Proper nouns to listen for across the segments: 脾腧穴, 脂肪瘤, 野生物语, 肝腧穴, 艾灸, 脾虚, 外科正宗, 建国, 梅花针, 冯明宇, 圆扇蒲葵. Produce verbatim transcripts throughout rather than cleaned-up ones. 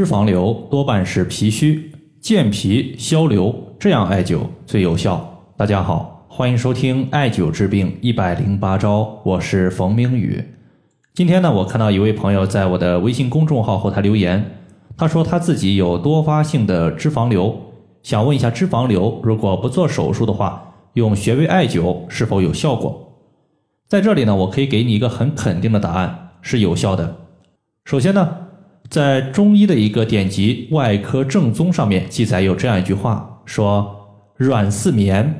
脂肪瘤多半是脾虚，健脾消瘤，这样艾灸最有效。大家好，欢迎收听艾灸治病一百零八招，我是冯明宇。今天呢，我看到一位朋友在我的微信公众号后台留言，他说他自己有多发性的脂肪瘤，想问一下脂肪瘤如果不做手术的话，用穴位艾灸是否有效果？在这里呢，我可以给你一个很肯定的答案，是有效的。首先呢，在中医的一个典籍《外科正宗》上面记载有这样一句话，说软似棉，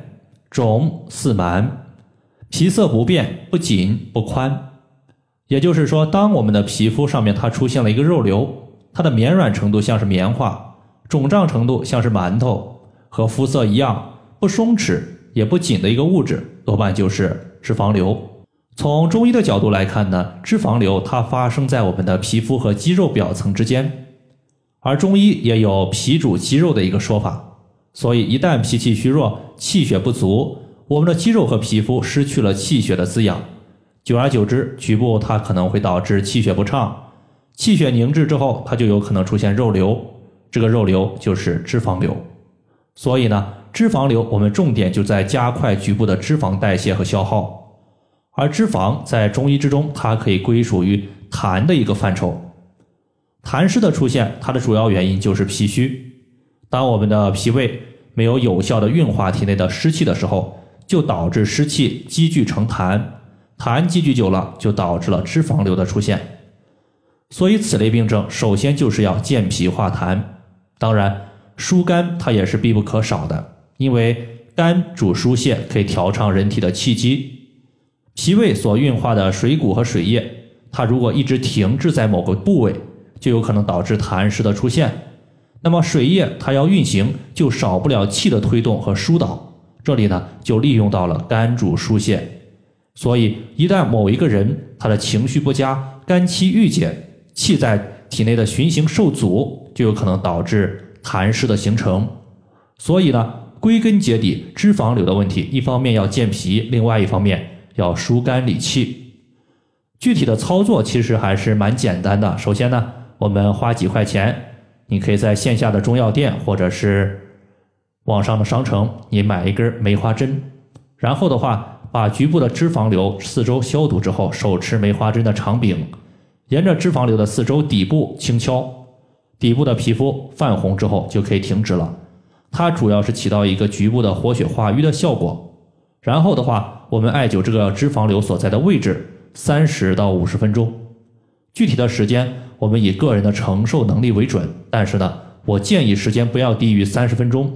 肿似蛮，皮色不变，不紧不宽。也就是说，当我们的皮肤上面它出现了一个肉瘤，它的绵软程度像是棉花，肿胀程度像是馒头，和肤色一样不松弛也不紧的一个物质，多半就是脂肪瘤。从中医的角度来看呢，脂肪瘤它发生在我们的皮肤和肌肉表层之间，而中医也有脾主肌肉的一个说法，所以一旦脾气虚弱，气血不足，我们的肌肉和皮肤失去了气血的滋养，久而久之，局部它可能会导致气血不畅，气血凝滞之后，它就有可能出现肉瘤，这个肉瘤就是脂肪瘤。所以呢，脂肪瘤我们重点就在加快局部的脂肪代谢和消耗。而脂肪在中医之中，它可以归属于痰的一个范畴。痰湿的出现，它的主要原因就是脾虚。当我们的脾胃没有有效的运化体内的湿气的时候，就导致湿气积聚成痰，痰积聚久了，就导致了脂肪瘤的出现。所以此类病症首先就是要健脾化痰。当然疏肝它也是必不可少的，因为肝主疏泄，可以调畅人体的气机。脾胃所运化的水谷和水液，它如果一直停滞在某个部位，就有可能导致痰湿的出现。那么水液它要运行，就少不了气的推动和疏导，这里呢就利用到了肝主疏泄。所以一旦某一个人他的情绪不佳，肝气郁结，气在体内的循行受阻，就有可能导致痰湿的形成。所以呢，归根结底，脂肪瘤的问题一方面要健脾，另外一方面要疏肝理气。具体的操作其实还是蛮简单的。首先呢，我们花几块钱，你可以在线下的中药店或者是网上的商城，你买一根梅花针，然后的话把局部的脂肪瘤四周消毒之后，手持梅花针的长柄，沿着脂肪瘤的四周底部轻敲，底部的皮肤泛红之后就可以停止了。它主要是起到一个局部的活血化瘀的效果。然后的话，我们艾灸这个脂肪瘤所在的位置三十到五十分钟，具体的时间我们以个人的承受能力为准，但是呢，我建议时间不要低于三十分钟，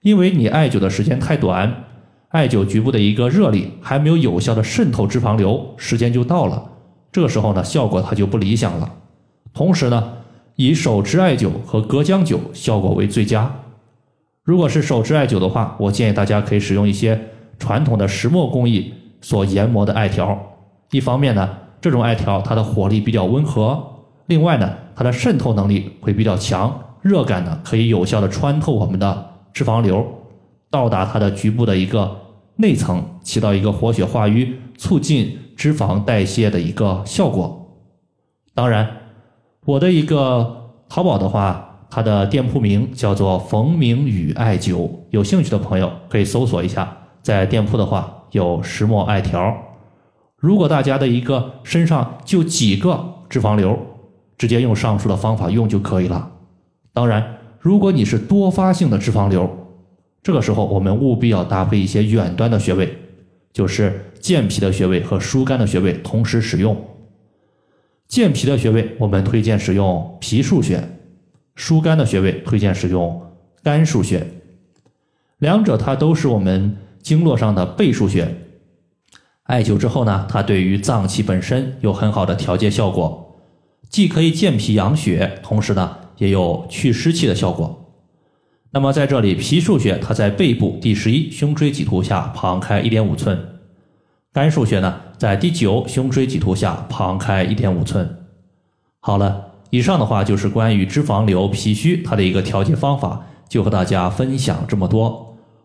因为你艾灸的时间太短，艾灸局部的一个热力还没有有效的渗透脂肪瘤，时间就到了，这个时候呢，效果它就不理想了。同时呢，以手持艾灸和隔姜灸效果为最佳。如果是手持艾灸的话，我建议大家可以使用一些传统的石磨工艺所研磨的艾条，一方面呢，这种艾条它的火力比较温和，另外呢，它的渗透能力会比较强，热感呢可以有效的穿透我们的脂肪瘤，到达它的局部的一个内层，起到一个活血化瘀、促进脂肪代谢的一个效果。当然，我的一个淘宝的话，它的店铺名叫做冯明宇艾灸，有兴趣的朋友可以搜索一下。在店铺的话有石墨艾条，如果大家的一个身上就几个脂肪瘤，直接用上述的方法用就可以了。当然，如果你是多发性的脂肪瘤，这个时候我们务必要搭配一些远端的穴位，就是健脾的穴位和疏肝的穴位同时使用。健脾的穴位我们推荐使用脾腧穴，疏肝的穴位推荐使用肝腧穴，两者它都是我们经络上的背腧穴。艾灸之后呢，它对于脏器本身有很好的调节效果，既可以健脾养血，同时呢也有去湿气的效果。那么在这里，脾腧穴它在背部第十一胸椎棘突下旁开 一点五 寸，肝腧穴呢在第九胸椎棘突下旁开 一点五 寸。好了，以上的话就是关于脂肪瘤脾虚它的一个调节方法，就和大家分享这么多。